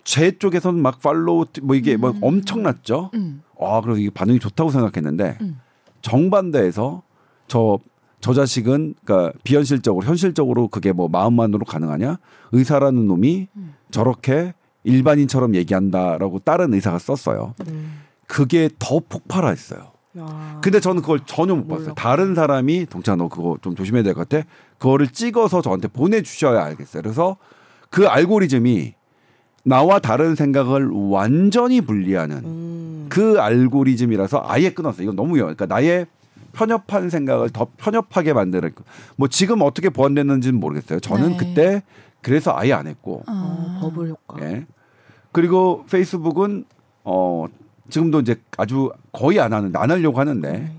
제 쪽에서는 막 팔로우 뭐 이게 뭐 엄청났죠. 아, 그래서 이게 반응이 좋다고 생각했는데 정반대에서 저 자식은 그러니까 비현실적으로 현실적으로 그게 뭐 마음만으로 가능하냐? 의사라는 놈이 저렇게 일반인처럼 얘기한다라고 다른 의사가 썼어요. 그게 더 폭발했어요. 아. 근데 저는 그걸 전혀 못 봤어요. 다른 사람이 동찬 너 그거 좀 조심해야 될 것 같아. 그거를 찍어서 저한테 보내주셔야 알겠어요. 그래서 그 알고리즘이 나와 다른 생각을 완전히 분리하는 그 알고리즘이라서 아예 끊었어요. 이건 너무 그러니까 나의 편협한 생각을 더 편협하게 만드는 뭐 지금 어떻게 보완됐는지는 모르겠어요. 저는 네. 그때 그래서 아예 안 했고 버블 효과. 예. 그리고 페이스북은 지금도 이제 아주 거의 안 하려고 하는데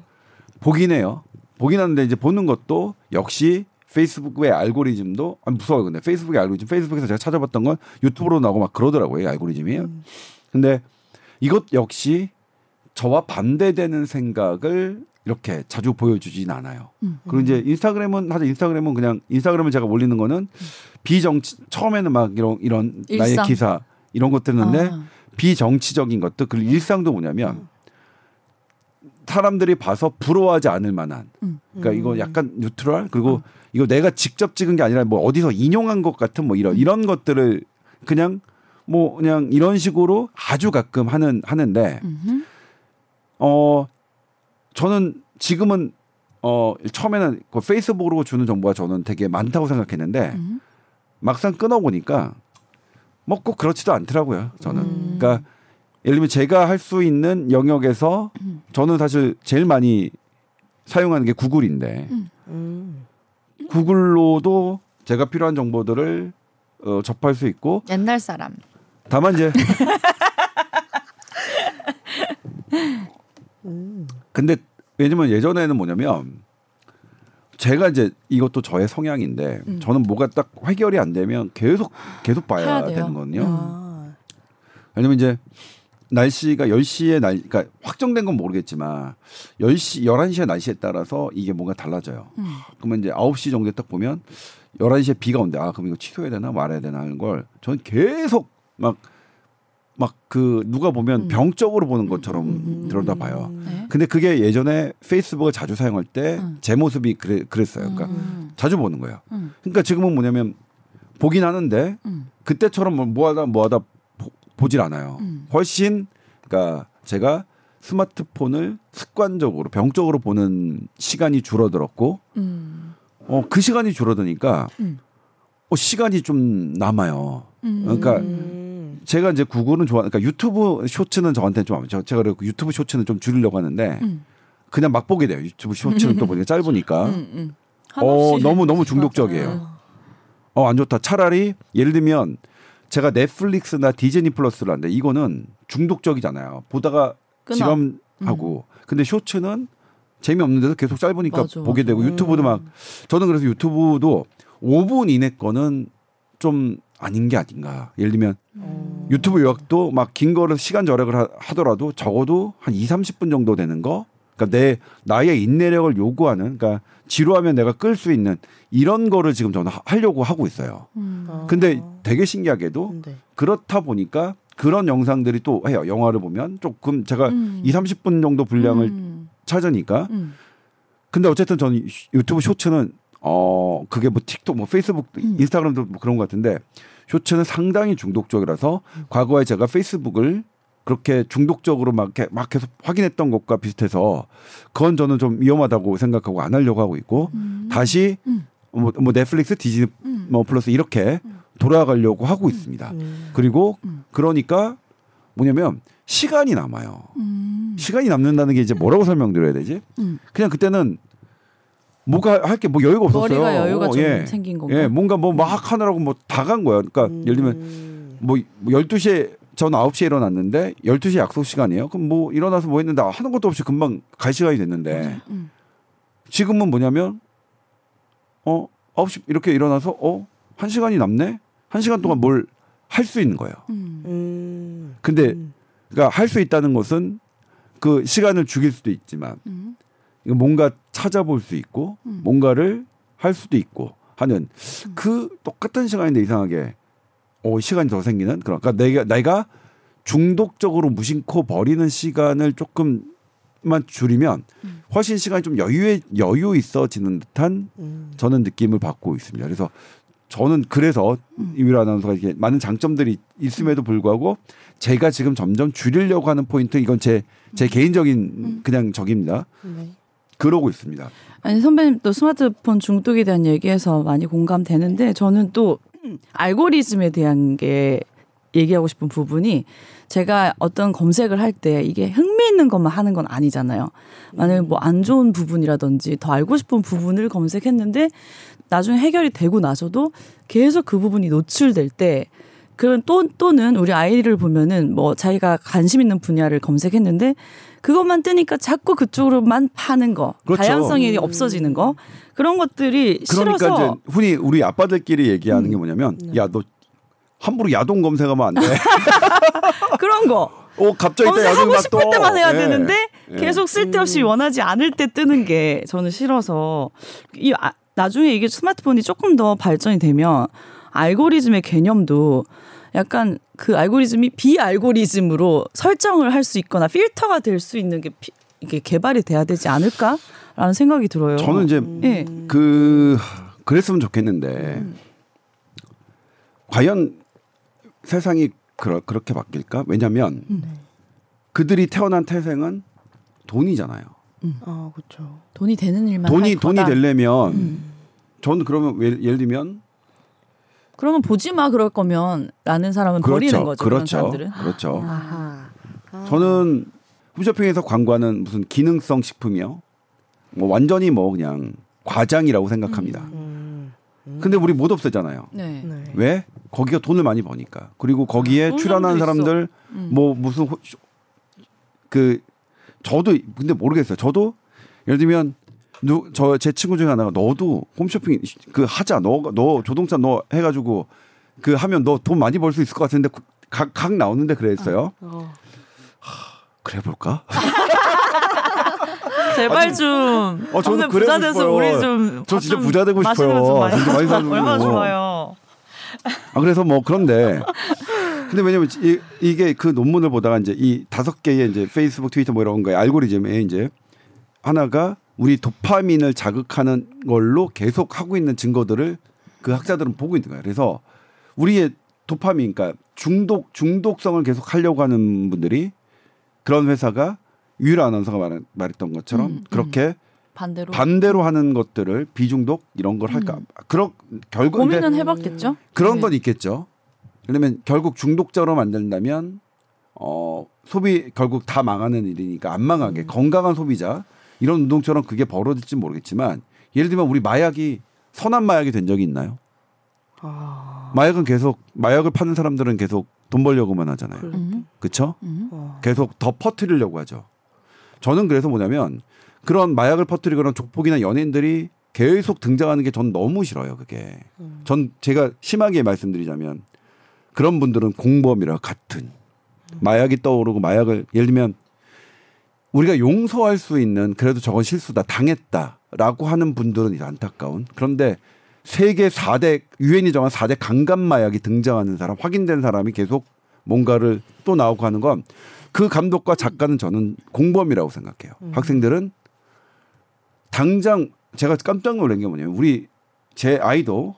보긴 해요. 보긴 하는데 이제 보는 것도 역시 페이스북의 알고리즘도 무서워요. 근데 페이스북의 알고리즘 페이스북에서 제가 찾아봤던 건 유튜브로 나오고 막 그러더라고요. 알고리즘이. 근데 이것 역시 저와 반대되는 생각을 이렇게 자주 보여주진 않아요. 그리고 이제 인스타그램은 그냥 인스타그램을 제가 올리는 거는 비정치 처음에는 막 이런 나의 기사 이런 것들 했는데 비정치적인 것도 그리고 일상도 뭐냐면 사람들이 봐서 부러워하지 않을 만한 그러니까 이거 약간 뉴트럴 그리고 이거 내가 직접 찍은 게 아니라 뭐 어디서 인용한 것 같은 뭐 이런 것들을 그냥 뭐 그냥 이런 식으로 아주 가끔 하는데 저는 지금은 처음에는 그 페이스북으로 주는 정보가 저는 되게 많다고 생각했는데 막상 끊어보니까 뭐 꼭 그렇지도 않더라고요. 저는 그러니까 예를 들면 제가 할 수 있는 영역에서 저는 사실 제일 많이 사용하는 게 구글인데 구글로도 제가 필요한 정보들을 접할 수 있고 옛날 사람 다만 이제 근데 왜냐면 예전에는 뭐냐면 제가 이제 이것도 저의 성향인데 저는 뭐가 딱 해결이 안 되면 계속 봐야 되는 거거든요. 아. 왜냐면 이제 날씨가 10시에 그러니까 확정된 건 모르겠지만 10시, 11시에 날씨에 따라서 이게 뭔가 달라져요. 그러면 이제 9시 정도에 딱 보면 11시에 비가 온대. 아, 그럼 이거 취소해야 되나 말아야 되나 하는 걸 저는 계속 막 그 누가 보면 병적으로 보는 것처럼 들여다봐요. 네? 근데 그게 예전에 페이스북을 자주 사용할 때 제 모습이 그랬어요. 그러니까 자주 보는 거예요. 그러니까 지금은 뭐냐면 보긴 하는데 그때처럼 뭐 하다 보질 않아요. 훨씬 그러니까 제가 스마트폰을 습관적으로 병적으로 보는 시간이 줄어들었고 그 시간이 줄어드니까 시간이 좀 남아요. 그러니까 제가 이제 구글은 그러니까 유튜브 쇼츠는 저한테 좀 제가 유튜브 쇼츠는 좀 줄이려고 하는데 그냥 막 보게 돼요. 유튜브 쇼츠는 또 보니까 짧으니까 너무 중독적이에요. 안 좋다. 차라리 예를 들면 제가 넷플릭스나 디즈니 플러스를 하는데 이거는 중독적이잖아요. 보다가 지감하고 근데 쇼츠는 재미없는데도 계속 짧으니까 맞아, 보게 되고 유튜브도 막 저는 그래서 유튜브도 5분 이내 거는 좀 아닌 게 아닌가. 예를 들면 유튜브 요약도 막 긴 거를 시간 절약을 하더라도 적어도 한 2, 30분 정도 되는 거. 그러니까 내 나의 인내력을 요구하는 그러니까 지루하면 내가 끌 수 있는 이런 거를 지금 저는 하려고 하고 있어요. 근데 되게 신기하게도 네. 그렇다 보니까 그런 영상들이 또 해요. 영화를 보면 조금 제가 2, 30분 정도 분량을 찾으니까. 근데 어쨌든 저는 유튜브 쇼츠는 그게 뭐 틱톡 뭐 페이스북 인스타그램도 뭐 그런 것 같은데 쇼츠는 상당히 중독적이라서 과거에 제가 페이스북을 그렇게 중독적으로 막 계속 확인했던 것과 비슷해서 그건 저는 좀 위험하다고 생각하고 안 하려고 하고 있고 다시 뭐 넷플릭스 디즈니 뭐 플러스 이렇게 돌아가려고 하고 있습니다. 그리고 그러니까 뭐냐면 시간이 남아요. 시간이 남는다는 게 이제 뭐라고 설명드려야 되지? 그냥 그때는 뭐가 할 게 뭐 여유가 없었어요. 머리가 여유가 좀 생긴 건가? 예, 뭔가 뭐 막 하느라고 뭐 다 간 거야. 그러니까 예를 들면 뭐 12시에 전 9시에 일어났는데 12시 약속 시간이에요. 그럼 뭐 일어나서 뭐 했는데 하는 것도 없이 금방 갈 시간이 됐는데 지금은 뭐냐면 9시 이렇게 일어나서 1시간이 남네? 1시간 동안 뭘 할 수 있는 거예요. 근데 그러니까 할 수 있다는 것은 그 시간을 죽일 수도 있지만 뭔가 찾아볼 수 있고 뭔가를 할 수도 있고 하는 그 똑같은 시간인데 이상하게 시간이 더 생기는 그런. 그러니까 내가 중독적으로 무심코 버리는 시간을 조금만 줄이면 훨씬 시간이 좀 여유 있어지는 듯한 저는 느낌을 받고 있습니다. 그래서 저는 그래서 유이라 아나운서가 이렇게 많은 장점들이 있음에도 불구하고 제가 지금 점점 줄이려고 하는 포인트 이건 제 개인적인 그냥 적입니다. 그러고 있습니다. 아니 선배님 또 스마트폰 중독에 대한 얘기에서 많이 공감되는데 저는 또 알고리즘에 대한 게 얘기하고 싶은 부분이 제가 어떤 검색을 할 때 이게 흥미있는 것만 하는 건 아니잖아요. 만약에 뭐 안 좋은 부분이라든지 더 알고 싶은 부분을 검색했는데 나중에 해결이 되고 나서도 계속 그 부분이 노출될 때 그런 또는 우리 아이를 보면은 뭐 자기가 관심 있는 분야를 검색했는데 그것만 뜨니까 자꾸 그쪽으로만 파는 거. 그렇죠. 다양성이 없어지는 거. 그런 것들이 그러니까 싫어서. 그러니까 이제 흔히 우리 아빠들끼리 얘기하는 게 뭐냐면 야, 너 함부로 야동 검색하면 안 돼. 그런 거. 갑자기 검색하고 싶을 때만 해야 되는데 계속 쓸데없이 원하지 않을 때 뜨는 게 저는 싫어서 나중에 이게 스마트폰이 조금 더 발전이 되면 알고리즘의 개념도 약간 그 알고리즘이 비알고리즘으로 설정을 할 수 있거나 필터가 될 수 있는 게 이게 개발이 돼야 되지 않을까라는 생각이 들어요. 저는 이제 그랬으면 좋겠는데 과연 세상이 그렇게 바뀔까? 왜냐하면 그들이 태어난 태생은 돈이잖아요. 그렇죠. 돈이 되는 일만 할 거다. 돈이 되려면 저는 그러면 예를 들면 그러면 보지 마 그럴 거면 라는 사람은 그렇죠, 버리는 거죠. 그렇죠. 그런 사람들은. 그렇죠. 아하. 저는 홈쇼핑에서 광고하는 무슨 기능성 식품이요. 뭐 완전히 뭐 그냥 과장이라고 생각합니다. 근데 우리 못 없애잖아요. 네. 왜? 거기가 돈을 많이 버니까. 그리고 거기에 출연한 사람들 뭐 무슨 저도 근데 모르겠어요. 저도 예를 들면 제 친구 중에 하나가 너도 홈쇼핑 하자 너 조동찬 너 해가지고 하면 너 돈 많이 벌 수 있을 것 같은데 각 나오는데 그랬어요. 그래 볼까? 제발 좀 저는 부자 돼서 우리 좀 저 진짜 부자 되고 싶어요. 얼마나 좋아요. 그래서 뭐 그런데. 근데 왜냐면 이게 그 논문을 보다가 이제 이 5개의 이제 페이스북, 트위터 뭐 이런 거에 알고리즘에 이제 하나가 우리 도파민을 자극하는 걸로 계속 하고 있는 증거들을 그 학자들은 보고 있는 거예요. 그래서 우리의 도파민, 그러니까 중독성을 계속 하려고 하는 분들이 그런 회사가 유이라 아나운서가 말했던 것처럼 그렇게 반대로 하는 것들을 비중독 이런 걸 할까? 결국 고민은 해봤겠죠. 그런 건 있겠죠. 그러면 결국 중독자로 만든다면 소비 결국 다 망하는 일이니까 안 망하게 건강한 소비자. 이런 운동처럼 그게 벌어질지 모르겠지만 예를 들면 우리 마약이 선한 마약이 된 적이 있나요? 마약은 계속 마약을 파는 사람들은 계속 돈 벌려고만 하잖아요. 그렇죠? 계속 더 퍼뜨리려고 하죠. 저는 그래서 뭐냐면 그런 마약을 퍼뜨리거나 조폭이나 연예인들이 계속 등장하는 게 전 너무 싫어요. 그게 전 제가 심하게 말씀드리자면 그런 분들은 공범이라 같은 마약이 떠오르고 마약을 예를 들면 우리가 용서할 수 있는 그래도 저건 실수다 당했다라고 하는 분들은 안타까운 그런데 세계 4대 유엔이 정한 4대 강간 마약이 등장하는 사람 확인된 사람이 계속 뭔가를 또 나오고 하는 건 그 감독과 작가는 저는 공범이라고 생각해요. 학생들은 당장 제가 깜짝 놀란 게 뭐냐면 우리 제 아이도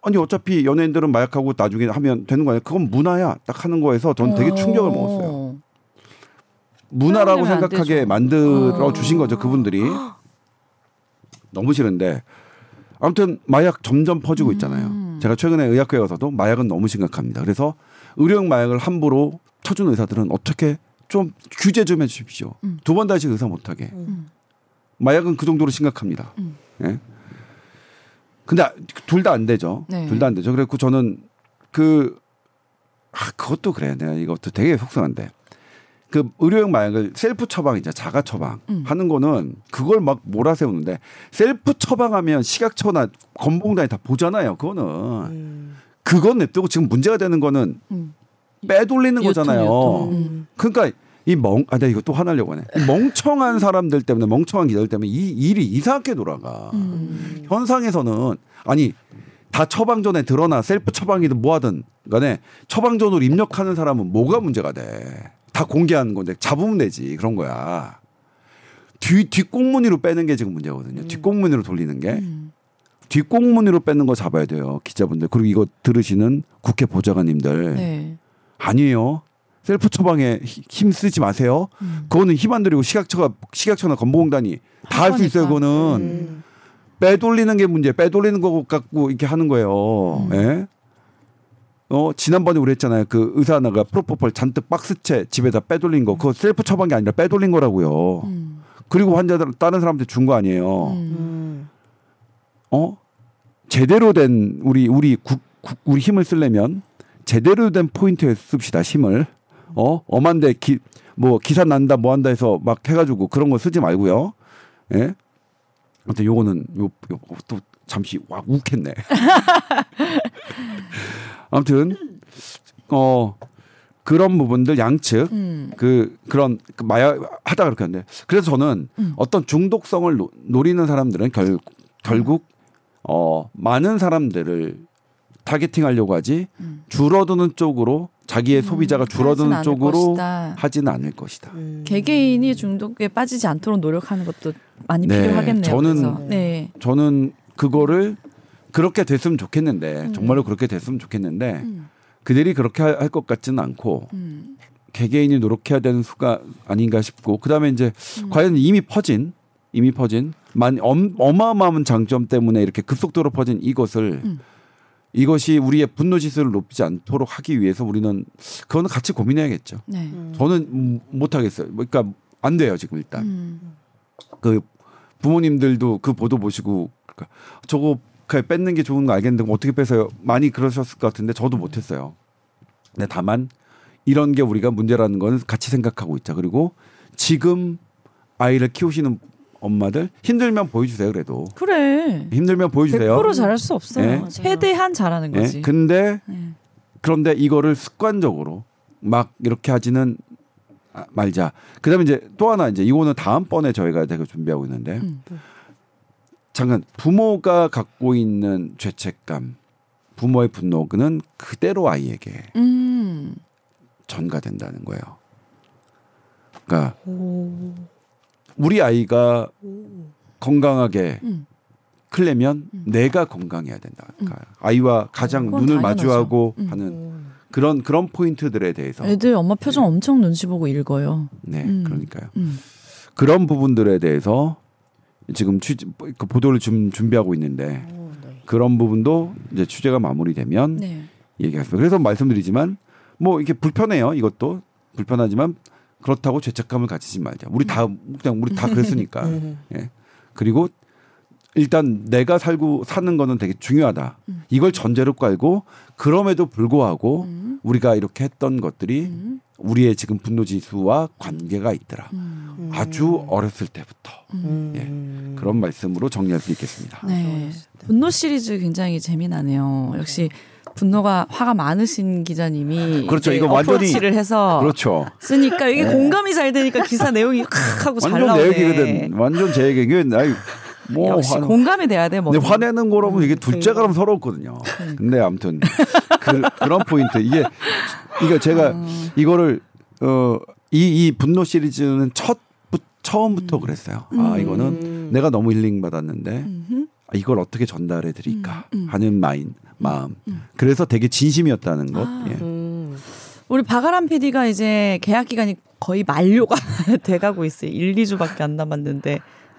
아니 어차피 연예인들은 마약하고 나중에 하면 되는 거 아니야. 그건 문화야 딱 하는 거에서 저는 되게 충격을 먹었어요. 문화라고 생각하게 만들어 주신 거죠. 그분들이. 너무 싫은데 아무튼 마약 점점 퍼지고 있잖아요. 제가 최근에 의학회에 가서도 마약은 너무 심각합니다. 그래서 의료용 마약을 함부로 쳐준 의사들은 어떻게 좀 규제 좀 해주십시오. 두 번 다시 의사 못하게. 마약은 그 정도로 심각합니다. 예? 근데 둘 다 안 되죠. 네. 둘 다 안 되죠. 그래서 저는 그것도 그래. 내가 이것도 되게 속상한데 그 의료용 마약을 셀프 처방 이제 자가 처방 하는 거는 그걸 막 몰아세우는데 셀프 처방하면 시각처나 건봉단이 다 보잖아요. 그거는 그건 냅두고 지금 문제가 되는 거는 빼돌리는 거잖아요. 그러니까. 내가 이거 또 화나려고 하네. 이 멍청한 사람들 때문에, 멍청한 기자들 때문에 이 일이 이상하게 돌아가. 현상에서는, 아니, 다 처방전에 드러나, 셀프 처방이든 뭐하든 간에 처방전으로 입력하는 사람은 뭐가 문제가 돼. 다 공개하는 건데, 잡으면 되지. 그런 거야. 뒷꽁무니로 빼는 게 지금 문제거든요. 뒷꽁무니로 돌리는 게. 뒷꽁무니로 빼는 거 잡아야 돼요. 기자분들. 그리고 이거 들으시는 국회 보좌관님들. 네. 아니에요. 셀프 처방에 힘 쓰지 마세요. 그거는 힘 안 들이고 시각처나 건보공단이 다 할 수 있어요. 그거는 빼돌리는 게 문제. 빼돌리는 거 갖고 이렇게 하는 거예요. 예? 지난번에 우리 했잖아요. 그 의사 하나가 프로포폴 잔뜩 박스채 집에다 빼돌린 거. 그거 셀프 처방이 아니라 빼돌린 거라고요. 그리고 환자들 다른 사람한테 준 거 아니에요. 제대로 된 우리 힘을 쓰려면 제대로 된 포인트에 씁시다. 힘을. 엄한데 기사 난다 뭐 한다 해서 막 해가지고 그런 거 쓰지 말고요. 예. 아무튼 요거는 또 잠시 와 욱했네. 아무튼 그런 부분들 양측 그런 마약 하다 그렇게 하는데 그래서 저는 어떤 중독성을 노리는 사람들은 결국 많은 사람들을 타겟팅하려고 하지 줄어드는 쪽으로 자기의 소비자가 줄어드는 쪽으로 하지는 않을 것이다. 개개인이 중독에 빠지지 않도록 노력하는 것도 많이 필요하겠네요. 저는 그거를 그렇게 됐으면 좋겠는데 정말로 그렇게 됐으면 좋겠는데 그들이 그렇게 할 것 같지는 않고 개개인이 노력해야 되는 수가 아닌가 싶고 그다음에 이제 과연 이미 퍼진 어마어마한 장점 때문에 이렇게 급속도로 퍼진 이것을 이것이 우리의 분노 지수를 높이지 않도록 하기 위해서 우리는 그거는 같이 고민해야겠죠. 네. 저는 못하겠어요. 그러니까 안 돼요 지금 일단. 그 부모님들도 그 보도 보시고 그러니까 저거 뺏는 게 좋은 거 알겠는데 어떻게 뺏어요? 많이 그러셨을 것 같은데 저도 못했어요. 근데 다만 이런 게 우리가 문제라는 건 같이 생각하고 있자. 그리고 지금 아이를 키우시는 엄마들 힘들면 보여주세요. 그래도 그래 힘들면 보여주세요. 100% 잘할 수 없어요. 네. 최대한 잘하는 거지. 네. 그런데 이거를 습관적으로 막 이렇게 하지는 말자. 그다음에 이제 또 하나 이제 이거는 다음번에 저희가 되게 준비하고 있는데 잠깐 부모가 갖고 있는 죄책감, 부모의 분노는 그대로 아이에게 전가된다는 거예요. 그러니까. 우리 아이가 건강하게 크려면 내가 건강해야 된다. 그러니까 아이와 가장 눈을 마주하고 하는 그런 포인트들에 대해서 애들 엄마 표정 네. 엄청 눈치 보고 읽어요. 네, 그러니까요. 그런 부분들에 대해서 지금 보도를 좀 준비하고 있는데 네. 그런 부분도 이제 취재가 마무리되면 네. 얘기하겠습니다. 그래서 말씀드리지만 뭐 이렇게 불편해요. 이것도 불편하지만. 그렇다고 죄책감을 가지지 말자. 우리 다 그랬으니까. 예. 그리고 일단 내가 사는 거는 되게 중요하다. 이걸 전제로 깔고 그럼에도 불구하고 우리가 이렇게 했던 것들이 우리의 지금 분노지수와 관계가 있더라. 아주 어렸을 때부터. 예, 그런 말씀으로 정리할 수 있겠습니다. 네. 분노 시리즈 굉장히 재미나네요. 역시 분노가 화가 많으신 기자님이 그렇죠. 이거 완전히 어프로치를 해서 그렇죠. 쓰니까 이게 네. 공감이 잘 되니까 기사 내용이 확 하고 잘 나오네. 완전 내 얘기거든. 완전 제 얘기는 뭐 역시 공감이 돼야 돼. 뭐. 근데 화내는 거라면 이게 둘째가라면 서러웠거든요. 그러니까. 근데 아무튼 그런 포인트 이게 제가 이거를 이 분노 시리즈는 처음부터 그랬어요. 아 이거는 내가 너무 힐링 받았는데 이걸 어떻게 전달해 드릴까 하는 마음. 그래서 되게 진심이었다는 것. 아, 예. 우리 박아란 PD가 이제 계약 기간이 거의 만료가 돼가고 있어요. 1, 2주밖에 안 남았는데.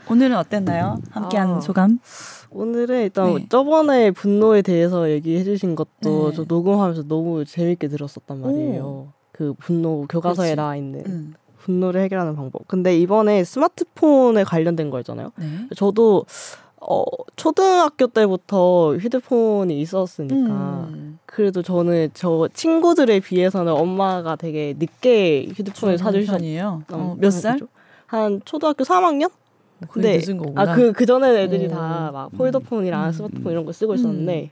오늘은 어땠나요? 함께한 소감? 오늘은 일단 저번에 분노에 대해서 얘기해 주신 것도 저 녹음하면서 너무 재밌게 들었었단 말이에요. 그 분노 교과서에 나와 있는 분노를 해결하는 방법. 근데 이번에 스마트폰에 관련된 거였잖아요. 네. 저도 초등학교 때부터 휴대폰이 있었으니까 그래도 저는 저 친구들에 비해서는 엄마가 되게 늦게 휴대폰을 사주셨어요. 몇 살? 한 초등학교 3학년? 근데 늦은 거구나. 그 전에 애들이 다 막 폴더폰이랑 스마트폰 이런 거 쓰고 있었는데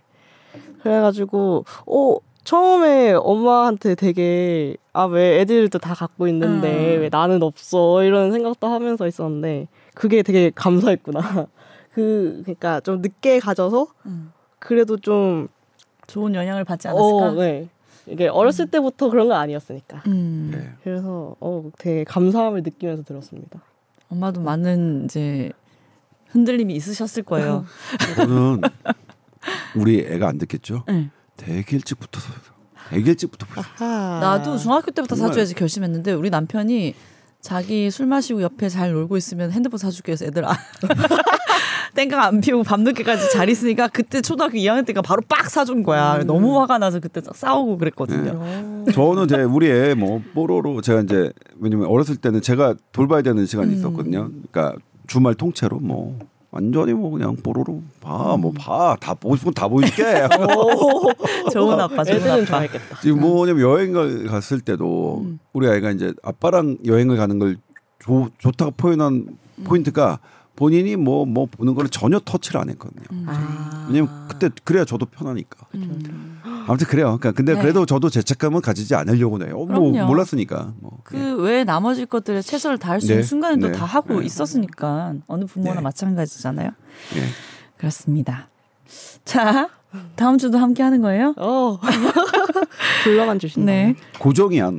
그래가지고 처음에 엄마한테 되게 왜 애들도 다 갖고 있는데 왜 나는 없어 이런 생각도 하면서 있었는데 그게 되게 감사했구나. 그러니까 좀 늦게 가져서 그래도 좀 좋은 영향을 받지 않았을까? 네. 이게 어렸을 때부터 그런 건 아니었으니까. 네. 그래서 되게 감사함을 느끼면서 들었습니다. 엄마도 많은 이제 흔들림이 있으셨을 거예요. 저는 우리 애가 안 듣겠죠? 네. 되게 일찍부터 보셨어요. 나도 중학교 때부터 정말. 사줘야지 결심했는데 우리 남편이 자기 술 마시고 옆에 잘 놀고 있으면 핸드폰 사줄게 해서 애들 땡깡 안 피우고 밤늦게까지 잘 있으니까 그때 초등학교 2학년 때가 바로 빡 사준 거야. 너무 화가 나서 그때 싸우고 그랬거든요. 네. 저는 이제 우리 애 뭐 뽀로로 제가 이제 왜냐면 어렸을 때는 제가 돌봐야 되는 시간이 있었거든요. 그러니까 주말 통째로 뭐 완전히 뭐 그냥 뽀로로 봐 다 보고 싶으면 다 보일게. 좋은 아빠, 좋은 아빠. 지금 뭐냐면 여행을 갔을 때도 우리 아이가 이제 아빠랑 여행을 가는 걸 좋다고 표현한 포인트가 본인이 뭐 보는 걸 전혀 터치를 안 했거든요. 왜냐면 그때 그래야 저도 편하니까. 아무튼 그래요. 그러니까 근데 그래도 저도 죄책감은 가지지 않으려고 해요. 몰랐으니까. 왜 나머지 것들에 최선을 다할 수 있는 순간에도 다 하고 있었으니까 어느 부모나 마찬가지잖아요. 네. 그렇습니다. 자, 다음 주도 함께 하는 거예요? 불러만 주신다. 네. 고정이야.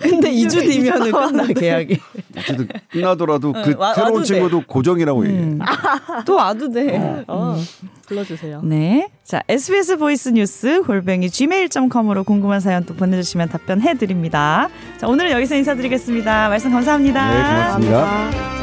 근데 2주 뒤면은 끝나 계약이. 어쨌든 끝나더라도 새로운 친구도 고정이라고 얘기해. 또 와도 돼. 불러주세요. 네. 자, SBS 보이스 뉴스 @gmail.com으로 궁금한 사연 또 보내주시면 답변해드립니다. 자, 오늘은 여기서 인사드리겠습니다. 말씀 감사합니다. 네, 고맙습니다. 감사합니다.